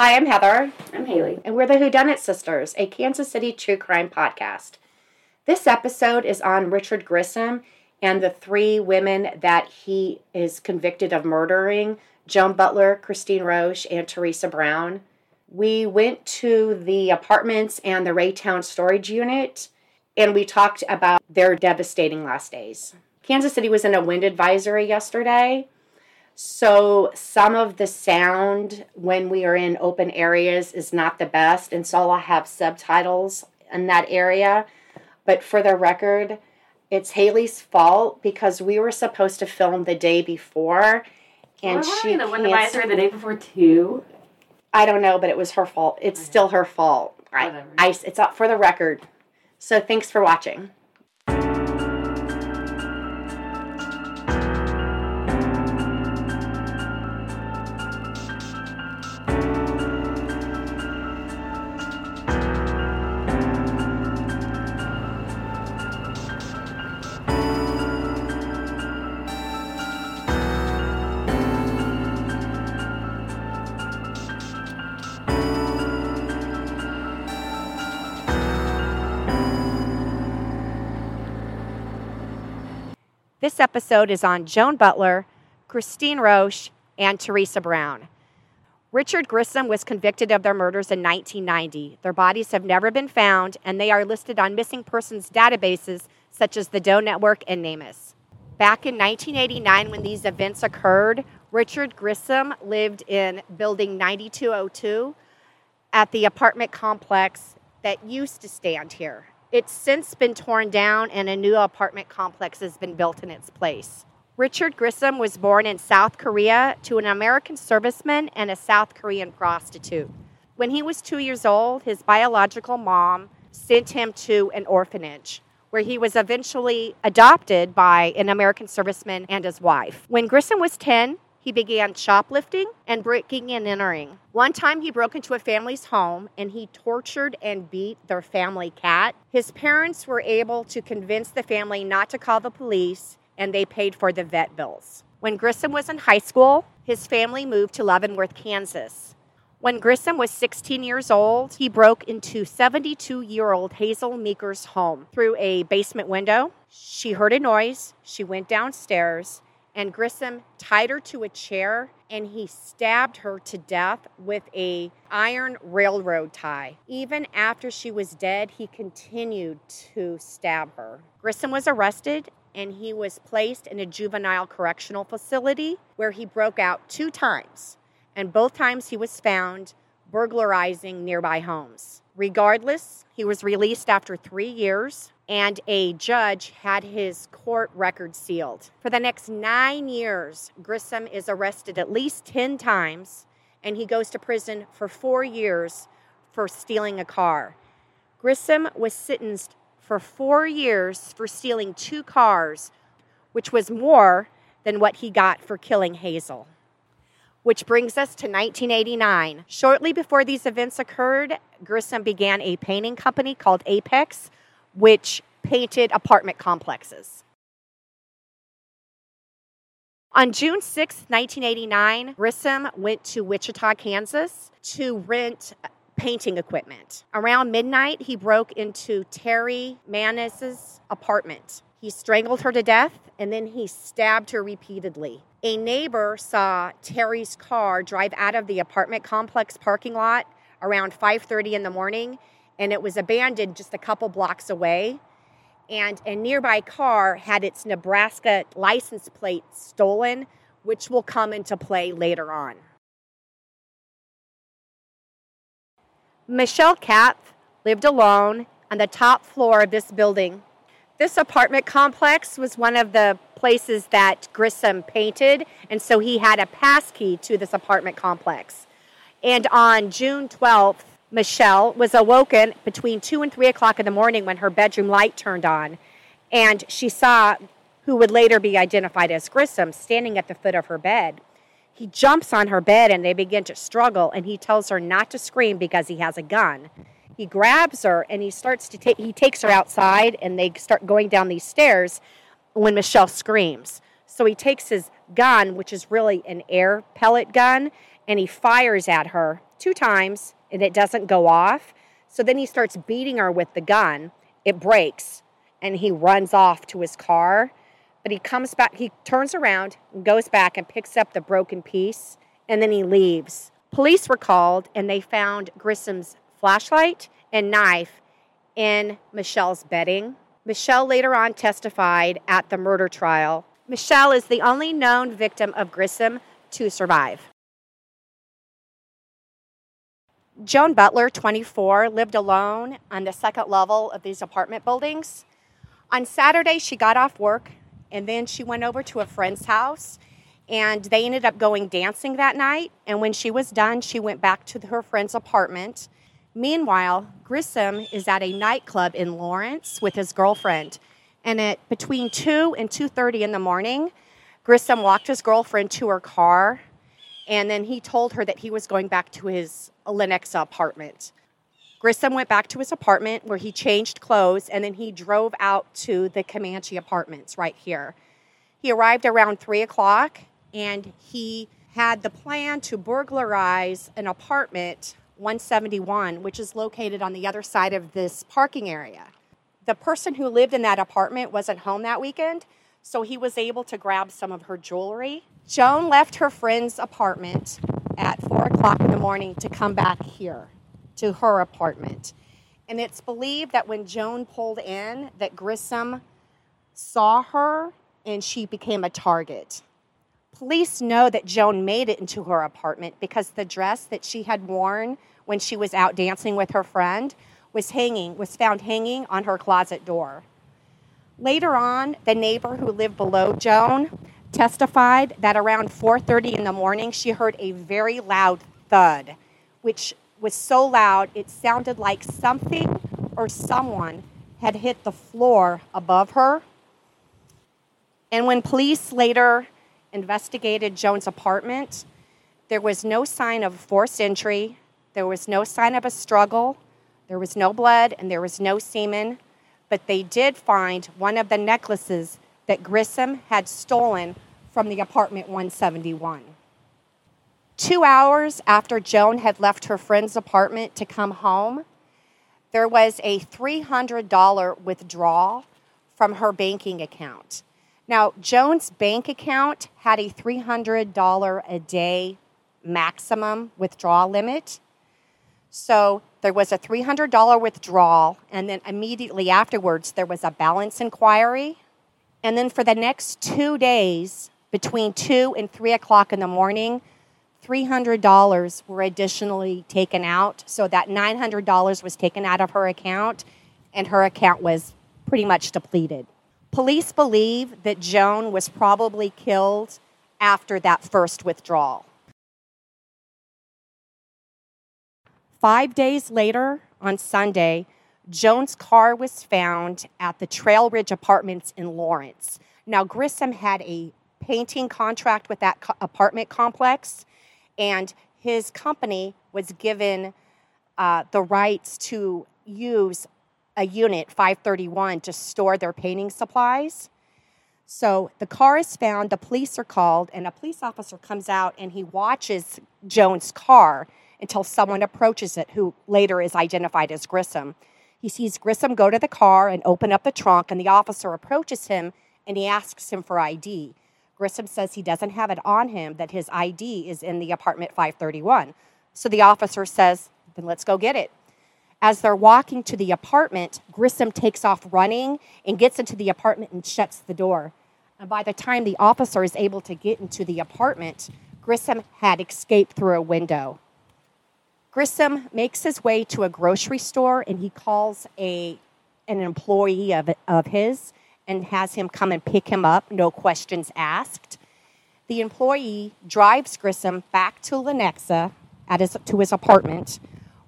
Hi, I'm Heather. I'm Haley. And we're the Who Done It Sisters, a Kansas City true crime podcast. This episode is on Richard Grissom and the three women that he is convicted of murdering, Joan Butler, Christine Rusch, and Theresa Brown. We went to the apartments and the Raytown storage unit, and we talked about their devastating last days. Kansas City was in a wind advisory yesterday, so some of the sound when we are in open areas is not the best, and so I'll have subtitles in that area. But for the record, it's Haley's fault because we were supposed to film the day before, and she canceled. The wind advisory the day before too. I don't know, but it was her fault. It's still her fault. Whatever. It's up for the record. So thanks for watching. This episode is on Joan Butler, Christine Rusch, and Theresa Brown. Richard Grissom was convicted of their murders in 1990. Their bodies have never been found, and they are listed on missing persons databases such as the Doe Network and NamUs. Back in 1989, when these events occurred, Richard Grissom lived in building 9202 at the apartment complex that used to stand here. It's since been torn down and a new apartment complex has been built in its place. Richard Grissom was born in South Korea to an American serviceman and a South Korean prostitute. When he was 2 years old, his biological mom sent him to an orphanage where he was eventually adopted by an American serviceman and his wife. When Grissom was 10, he began shoplifting and breaking and entering. One time he broke into a family's home and he tortured and beat their family cat. His parents were able to convince the family not to call the police, and they paid for the vet bills. When Grissom was in high school, his family moved to Leavenworth, Kansas. When Grissom was 16 years old, he broke into 72-year-old Hazel Meeker's home through a basement window. She heard a noise. She went downstairs, and Grissom tied her to a chair, and he stabbed her to death with an iron railroad tie. Even after she was dead, he continued to stab her. Grissom was arrested, and he was placed in a juvenile correctional facility where he broke out two times, and both times he was found burglarizing nearby homes. Regardless, he was released after 3 years, and a judge had his court record sealed. For the next 9 years, Grissom is arrested at least 10 times, and he goes to prison for 4 years for stealing a car. Grissom was sentenced for 4 years for stealing two cars, which was more than what he got for killing Hazel. Which brings us to 1989. Shortly before these events occurred, Grissom began a painting company called Apex, which painted apartment complexes. On June 6, 1989, Grissom went to Wichita, Kansas to rent painting equipment. Around midnight, he broke into Terry Mannes' apartment. He strangled her to death, and then he stabbed her repeatedly. A neighbor saw Terry's car drive out of the apartment complex parking lot around 5:30 in the morning, and it was abandoned just a couple blocks away. And a nearby car had its Nebraska license plate stolen, which will come into play later on. Michelle Kapp lived alone on the top floor of this building. This apartment complex was one of the places that Grissom painted, and so he had a pass key to this apartment complex. And on June 12th, Michelle was awoken between 2 and 3 o'clock in the morning when her bedroom light turned on, and she saw who would later be identified as Grissom standing at the foot of her bed. He jumps on her bed, and they begin to struggle, and he tells her not to scream because he has a gun. He grabs her, and he takes her outside, and they start going down these stairs when Michelle screams. So he takes his gun, which is really an air pellet gun, and he fires at her, two times and it doesn't go off. So then he starts beating her with the gun. It breaks and he runs off to his car. But he comes back, he turns around and goes back and picks up the broken piece, and then he leaves. Police were called and they found Grissom's flashlight and knife in Michelle's bedding. Michelle later on testified at the murder trial. Michelle is the only known victim of Grissom to survive. Joan Butler, 24, lived alone on the second level of these apartment buildings. On Saturday, she got off work, and then she went over to a friend's house, and they ended up going dancing that night. And when she was done, she went back to her friend's apartment. Meanwhile, Grissom is at a nightclub in Lawrence with his girlfriend. And at between 2 and 2:30 in the morning, Grissom walked his girlfriend to her car, and then he told her that he was going back to his Lenexa apartment. Grissom went back to his apartment where he changed clothes, and then he drove out to the Comanche apartments right here. He arrived around 3 o'clock, and he had the plan to burglarize an apartment, 171, which is located on the other side of this parking area. The person who lived in that apartment wasn't home that weekend, so he was able to grab some of her jewelry. Joan left her friend's apartment at 4 o'clock in the morning to come back here to her apartment. And it's believed that when Joan pulled in, that Grissom saw her and she became a target. Police know that Joan made it into her apartment because the dress that she had worn when she was out dancing with her friend was found hanging on her closet door. Later on, the neighbor who lived below Joan testified that around 4:30 in the morning, she heard a very loud thud, which was so loud it sounded like something or someone had hit the floor above her. And when police later investigated Joan's apartment, there was no sign of forced entry, there was no sign of a struggle, there was no blood, and there was no semen, but they did find one of the necklaces that Grissom had stolen from the apartment 171. 2 hours after Joan had left her friend's apartment to come home, there was a $300 withdrawal from her banking account. Now, Joan's bank account had a $300 a day maximum withdrawal limit. So there was a $300 withdrawal, and then immediately afterwards, there was a balance inquiry. And then for the next 2 days, between 2 and 3 o'clock in the morning, $300 were additionally taken out. So that $900 was taken out of her account, and her account was pretty much depleted. Police believe that Joan was probably killed after that first withdrawal. 5 days later, on Sunday, Joan's car was found at the Trail Ridge Apartments in Lawrence. Now, Grissom had a painting contract with that apartment complex, and his company was given the rights to use a unit 531 to store their painting supplies. So the car is found, the police are called, and a police officer comes out and he watches Joan's car until someone approaches it who later is identified as Grissom. He sees Grissom go to the car and open up the trunk, and the officer approaches him and he asks him for ID. Grissom says he doesn't have it on him, that his ID is in the apartment 531. So the officer says, then let's go get it. As they're walking to the apartment, Grissom takes off running and gets into the apartment and shuts the door. And by the time the officer is able to get into the apartment, Grissom had escaped through a window. Grissom makes his way to a grocery store, and he calls an employee of his and has him come and pick him up, no questions asked. The employee drives Grissom back to Lenexa to his apartment,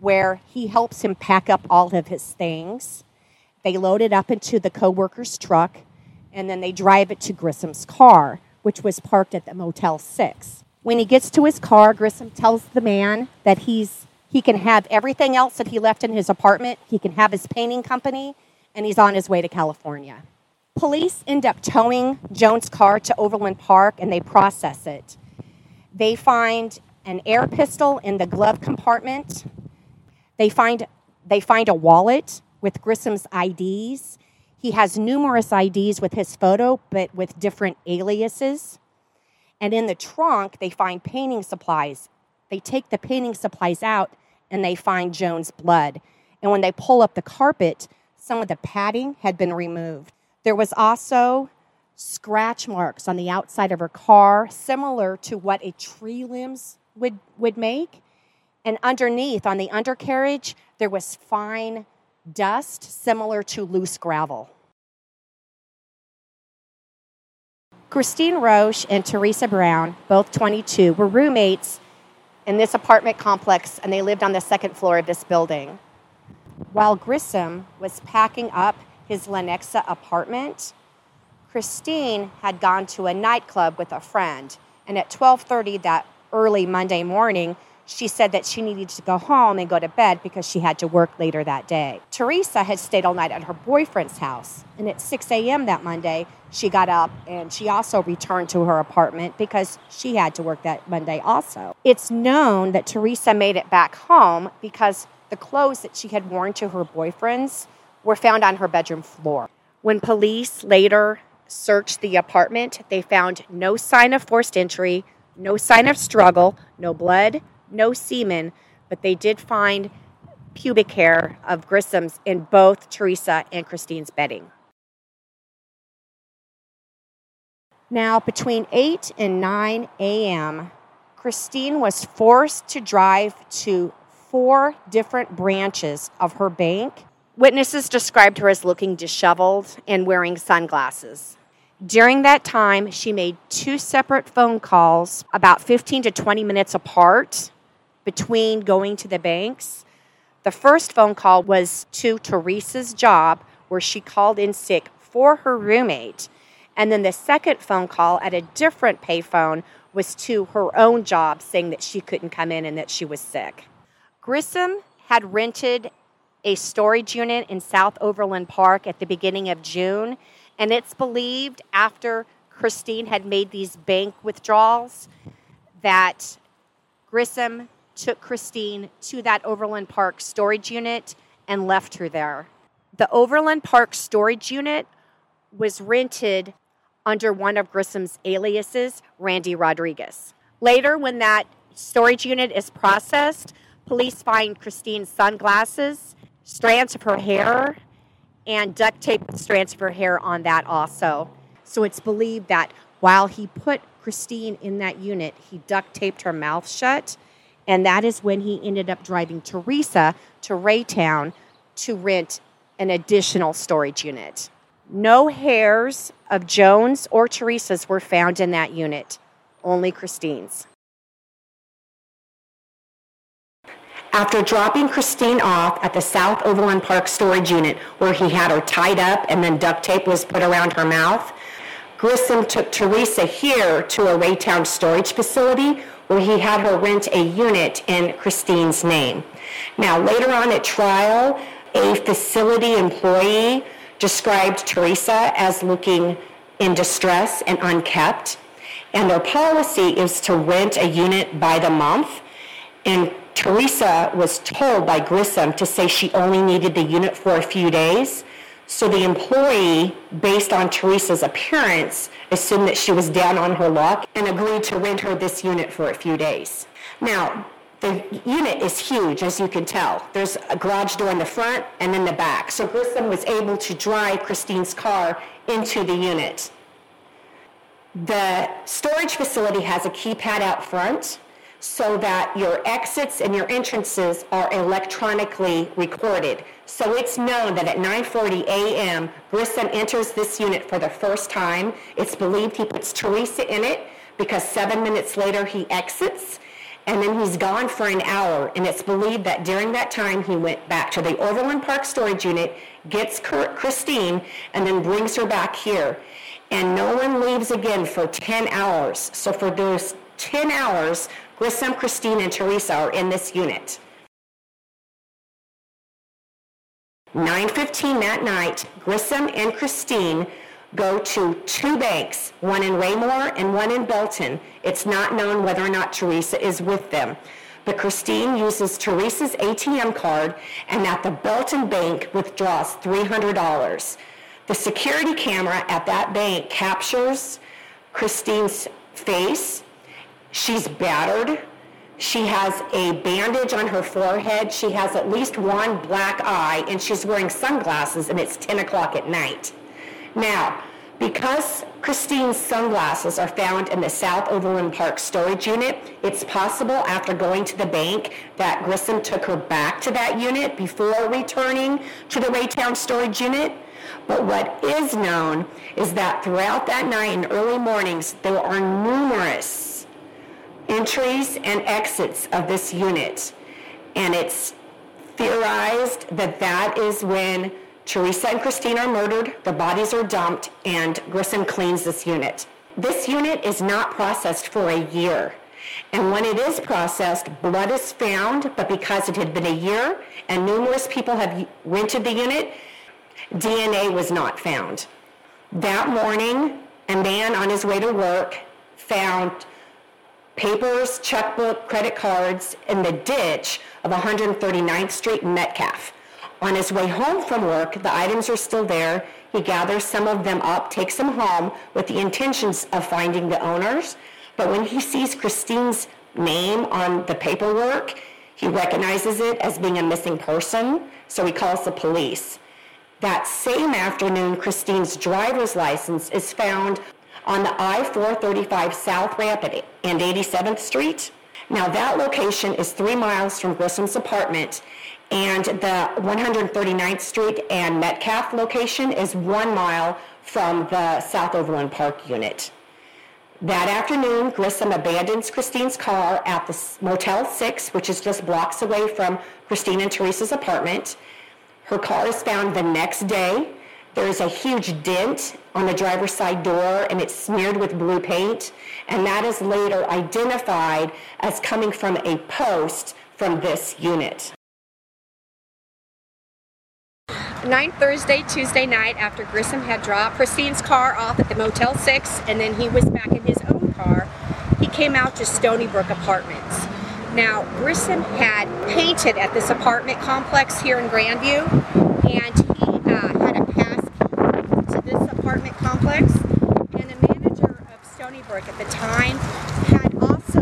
where he helps him pack up all of his things. They load it up into the co-worker's truck, and then they drive it to Grissom's car, which was parked at the Motel 6. When he gets to his car, Grissom tells the man that he can have everything else that he left in his apartment, he can have his painting company, and he's on his way to California. Police end up towing Joan's car to Overland Park, and they process it. They find an air pistol in the glove compartment. They find a wallet with Grissom's IDs. He has numerous IDs with his photo, but with different aliases. And in the trunk, they find painting supplies. They take the painting supplies out, and they find Joan's blood. And when they pull up the carpet, some of the padding had been removed. There was also scratch marks on the outside of her car, similar to what a tree limbs would make. And underneath, on the undercarriage, there was fine dust, similar to loose gravel. Christine Rusch and Theresa Brown, both 22, were roommates in this apartment complex, and they lived on the second floor of this building. While Grissom was packing up his Lenexa apartment, Christine had gone to a nightclub with a friend, and at 12:30 that early Monday morning, she said that she needed to go home and go to bed because she had to work later that day. Teresa had stayed all night at her boyfriend's house, and at 6 a.m. that Monday, she got up and she also returned to her apartment because she had to work that Monday also. It's known that Teresa made it back home because the clothes that she had worn to her boyfriend's were found on her bedroom floor. When police later searched the apartment, they found no sign of forced entry, no sign of struggle, no blood, no semen, but they did find pubic hair of Grissom's in both Teresa and Christine's bedding. Now, between 8 and 9 a.m., Christine was forced to drive to 4 different branches of her bank. Witnesses described her as looking disheveled and wearing sunglasses. During that time, she made 2 separate phone calls, about 15 to 20 minutes apart, between going to the banks. The first phone call was to Teresa's job, where she called in sick for her roommate. And then the second phone call at a different payphone was to her own job, saying that she couldn't come in and that she was sick. Grissom had rented a storage unit in South Overland Park at the beginning of June, and it's believed after Christine had made these bank withdrawals that Grissom took Christine to that Overland Park storage unit and left her there. The Overland Park storage unit was rented under one of Grissom's aliases, Randy Rodriguez. Later, when that storage unit is processed, police find Christine's sunglasses, strands of her hair, and duct tape strands of her hair on that also. So it's believed that while he put Christine in that unit, he duct taped her mouth shut. And that is when he ended up driving Teresa to Raytown to rent an additional storage unit. No hairs of Joan's or Teresa's were found in that unit, only Christine's. After dropping Christine off at the South Overland Park storage unit, where he had her tied up and then duct tape was put around her mouth, Grissom took Teresa here to a Raytown storage facility, where he had her rent a unit in Christine's name. Now, later on at trial, a facility employee described Teresa as looking in distress and unkept, and their policy is to rent a unit by the month, and Teresa was told by Grissom to say she only needed the unit for a few days, so the employee, based on Teresa's appearance, assumed that she was down on her luck and agreed to rent her this unit for a few days. Now, the unit is huge, as you can tell. There's a garage door in the front and in the back. So Grissom was able to drive Christine's car into the unit. The storage facility has a keypad out front so that your exits and your entrances are electronically recorded. So it's known that at 9:40 a.m., Grissom enters this unit for the first time. It's believed he puts Teresa in it because 7 minutes later he exits. And then he's gone for an hour, and it's believed that during that time he went back to the Overland Park storage unit, gets Christine, and then brings her back here. And no one leaves again for 10 hours. So for those 10 hours, Grissom, Christine, and Teresa are in this unit. 9:15 that night, Grissom and Christine go to two banks, one in Raymore and one in Belton. It's not known whether or not Theresa is with them. But Christine uses Theresa's ATM card and at the Belton bank withdraws $300. The security camera at that bank captures Christine's face. She's battered. She has a bandage on her forehead. She has at least one black eye, and she's wearing sunglasses, and it's 10 o'clock at night. Now, because Christine's sunglasses are found in the South Overland Park storage unit, it's possible after going to the bank that Grissom took her back to that unit before returning to the Raytown storage unit. But what is known is that throughout that night and early mornings, there are numerous entries and exits of this unit. And it's theorized that that is when Theresa and Christine are murdered, the bodies are dumped, and Grissom cleans this unit. This unit is not processed for a year. And when it is processed, blood is found, but because it had been a year and numerous people have rented the unit, DNA was not found. That morning, a man on his way to work found papers, checkbook, credit cards in the ditch of 139th Street in Metcalf. On his way home from work, the items are still there. He gathers some of them up, takes them home with the intentions of finding the owners. But when he sees Christine's name on the paperwork, he recognizes it as being a missing person, so he calls the police. That same afternoon, Christine's driver's license is found on the I-435 South Ramp and 87th Street. Now, that location is 3 miles from Grissom's apartment, and the 139th Street and Metcalf location is 1 mile from the South Overland Park unit. That afternoon, Grissom abandons Christine's car at the Motel 6, which is just blocks away from Christine and Theresa's apartment. Her car is found the next day. There's a huge dent on the driver's side door, and it's smeared with blue paint, and that is later identified as coming from a post from this unit. 9 Tuesday night, after Grissom had dropped Christine's car off at the Motel 6, and then he was back in his own car, he came out to Stony Brook Apartments. Now, Grissom had painted at this apartment complex here in Grandview, and he had a pass key to this apartment complex, and the manager of Stony Brook at the time had also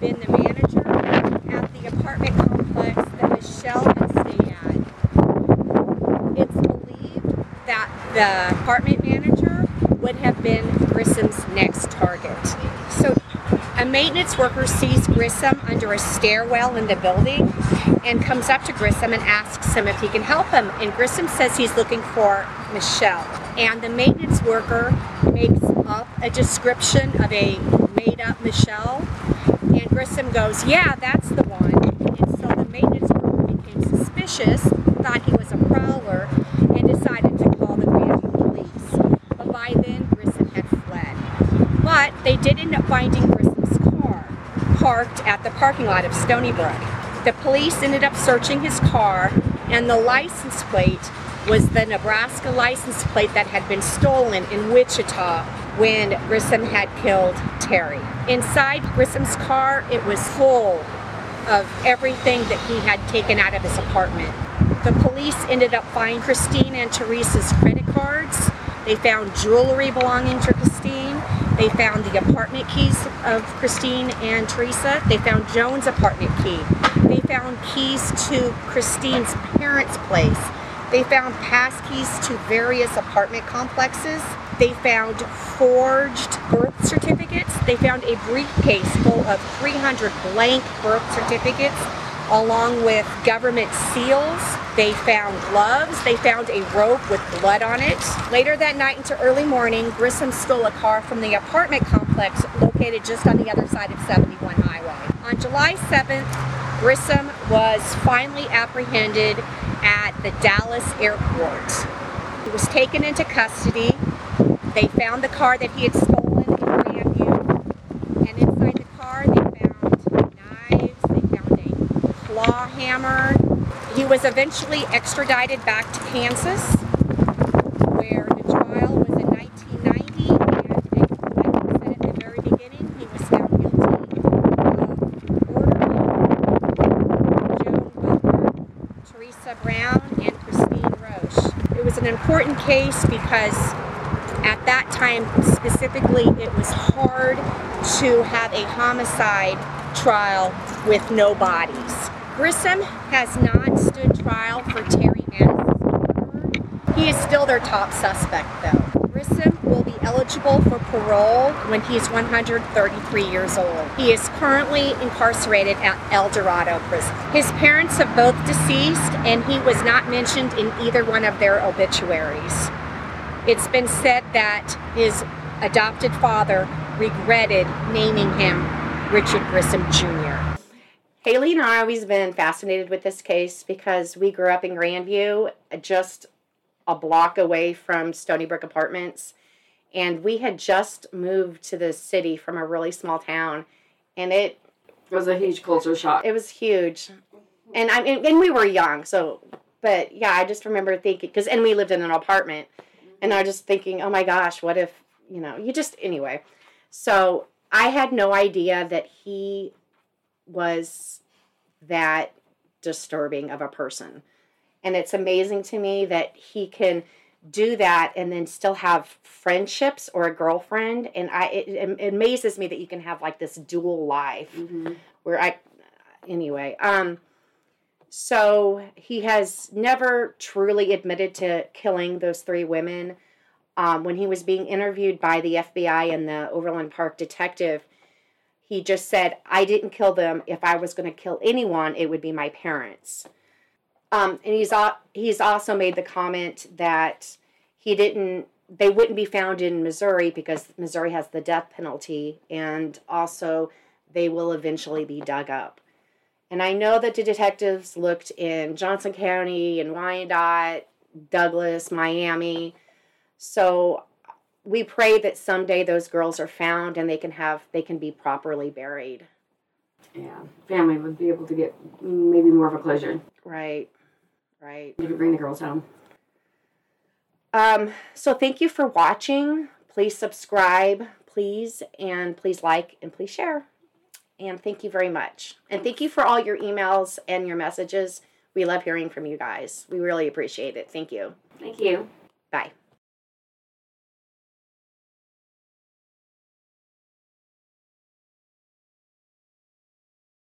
been the manager at the apartment complex that Michelle had stayed at. It's believed that the apartment manager would have been Grissom's next target. So, a maintenance worker sees Grissom under a stairwell in the building and comes up to Grissom and asks him if he can help him. And Grissom says he's looking for Michelle. And the maintenance worker makes up a description of a made-up Michelle. And Grissom goes, "Yeah, that's the one." And so the maintenance worker became suspicious, thought he was a prowler, and decided to call the Grandview police. But by then, Grissom had fled. But they did end up finding parked at the parking lot of Stony Brook. The police ended up searching his car, and the license plate was the Nebraska license plate that had been stolen in Wichita when Grissom had killed Terry. Inside Grissom's car, it was full of everything that he had taken out of his apartment. The police ended up finding Christine and Theresa's credit cards. They found jewelry belonging to Christine. They found the apartment keys of Christine and Theresa. They found Joan's apartment key. They found keys to Christine's parents' place. They found pass keys to various apartment complexes. They found forged birth certificates. They found a briefcase full of 300 blank birth certificates, along with government seals. They found gloves. They found a rope with blood on it. Later that night into early morning, Grissom stole a car from the apartment complex located just on the other side of 71 Highway. On July 7th, Grissom was finally apprehended at the Dallas airport. He was taken into custody. They found the car that he had stolen in Grandview, and inside the car they found knives, they found a claw hammer. He was eventually extradited back to Kansas, where the trial was Theresa Brown and Christine Rusch. It was an important case because at that time specifically it was hard to have a homicide trial with no bodies. Grissom has not stood trial for Terry Mannes. He is still their top suspect though. Grissom will be eligible for parole when he is 133 years old. He is currently incarcerated at El Dorado Prison. His parents have both deceased and he was not mentioned in either one of their obituaries. It's been said that his adopted father regretted naming him Richard Grissom Jr. Haley and I have always been fascinated with this case because we grew up in Grandview, just a block away from Stony Brook Apartments, and we had just moved to the city from a really small town, and it was a huge culture shock. It was huge, and I mean, and we were young, so but yeah, I just remember thinking because and we lived in an apartment, and I was just thinking, oh my gosh, what if you know you just anyway, so I had no idea that he was that disturbing of a person. And it's amazing to me that he can do that and then still have friendships or a girlfriend. And it amazes me that you can have like this dual life where so he has never truly admitted to killing those three women. When he was being interviewed by the FBI and the Overland Park detective, he just said, I didn't kill them. If I was going to kill anyone, it would be my parents. And he's also made the comment that they wouldn't be found in Missouri because Missouri has the death penalty, and also they will eventually be dug up. And I know that the detectives looked in Johnson County and Wyandotte, Douglas, Miami. So we pray that someday those girls are found and they can be properly buried. Yeah, family would be able to get maybe more of a closure. Right. Right. You could bring the girls home. So thank you for watching. Please subscribe, please, and please like and please share. And thank you very much. And thank you for all your emails and your messages. We love hearing from you guys. We really appreciate it. Thank you. Thank you. Bye.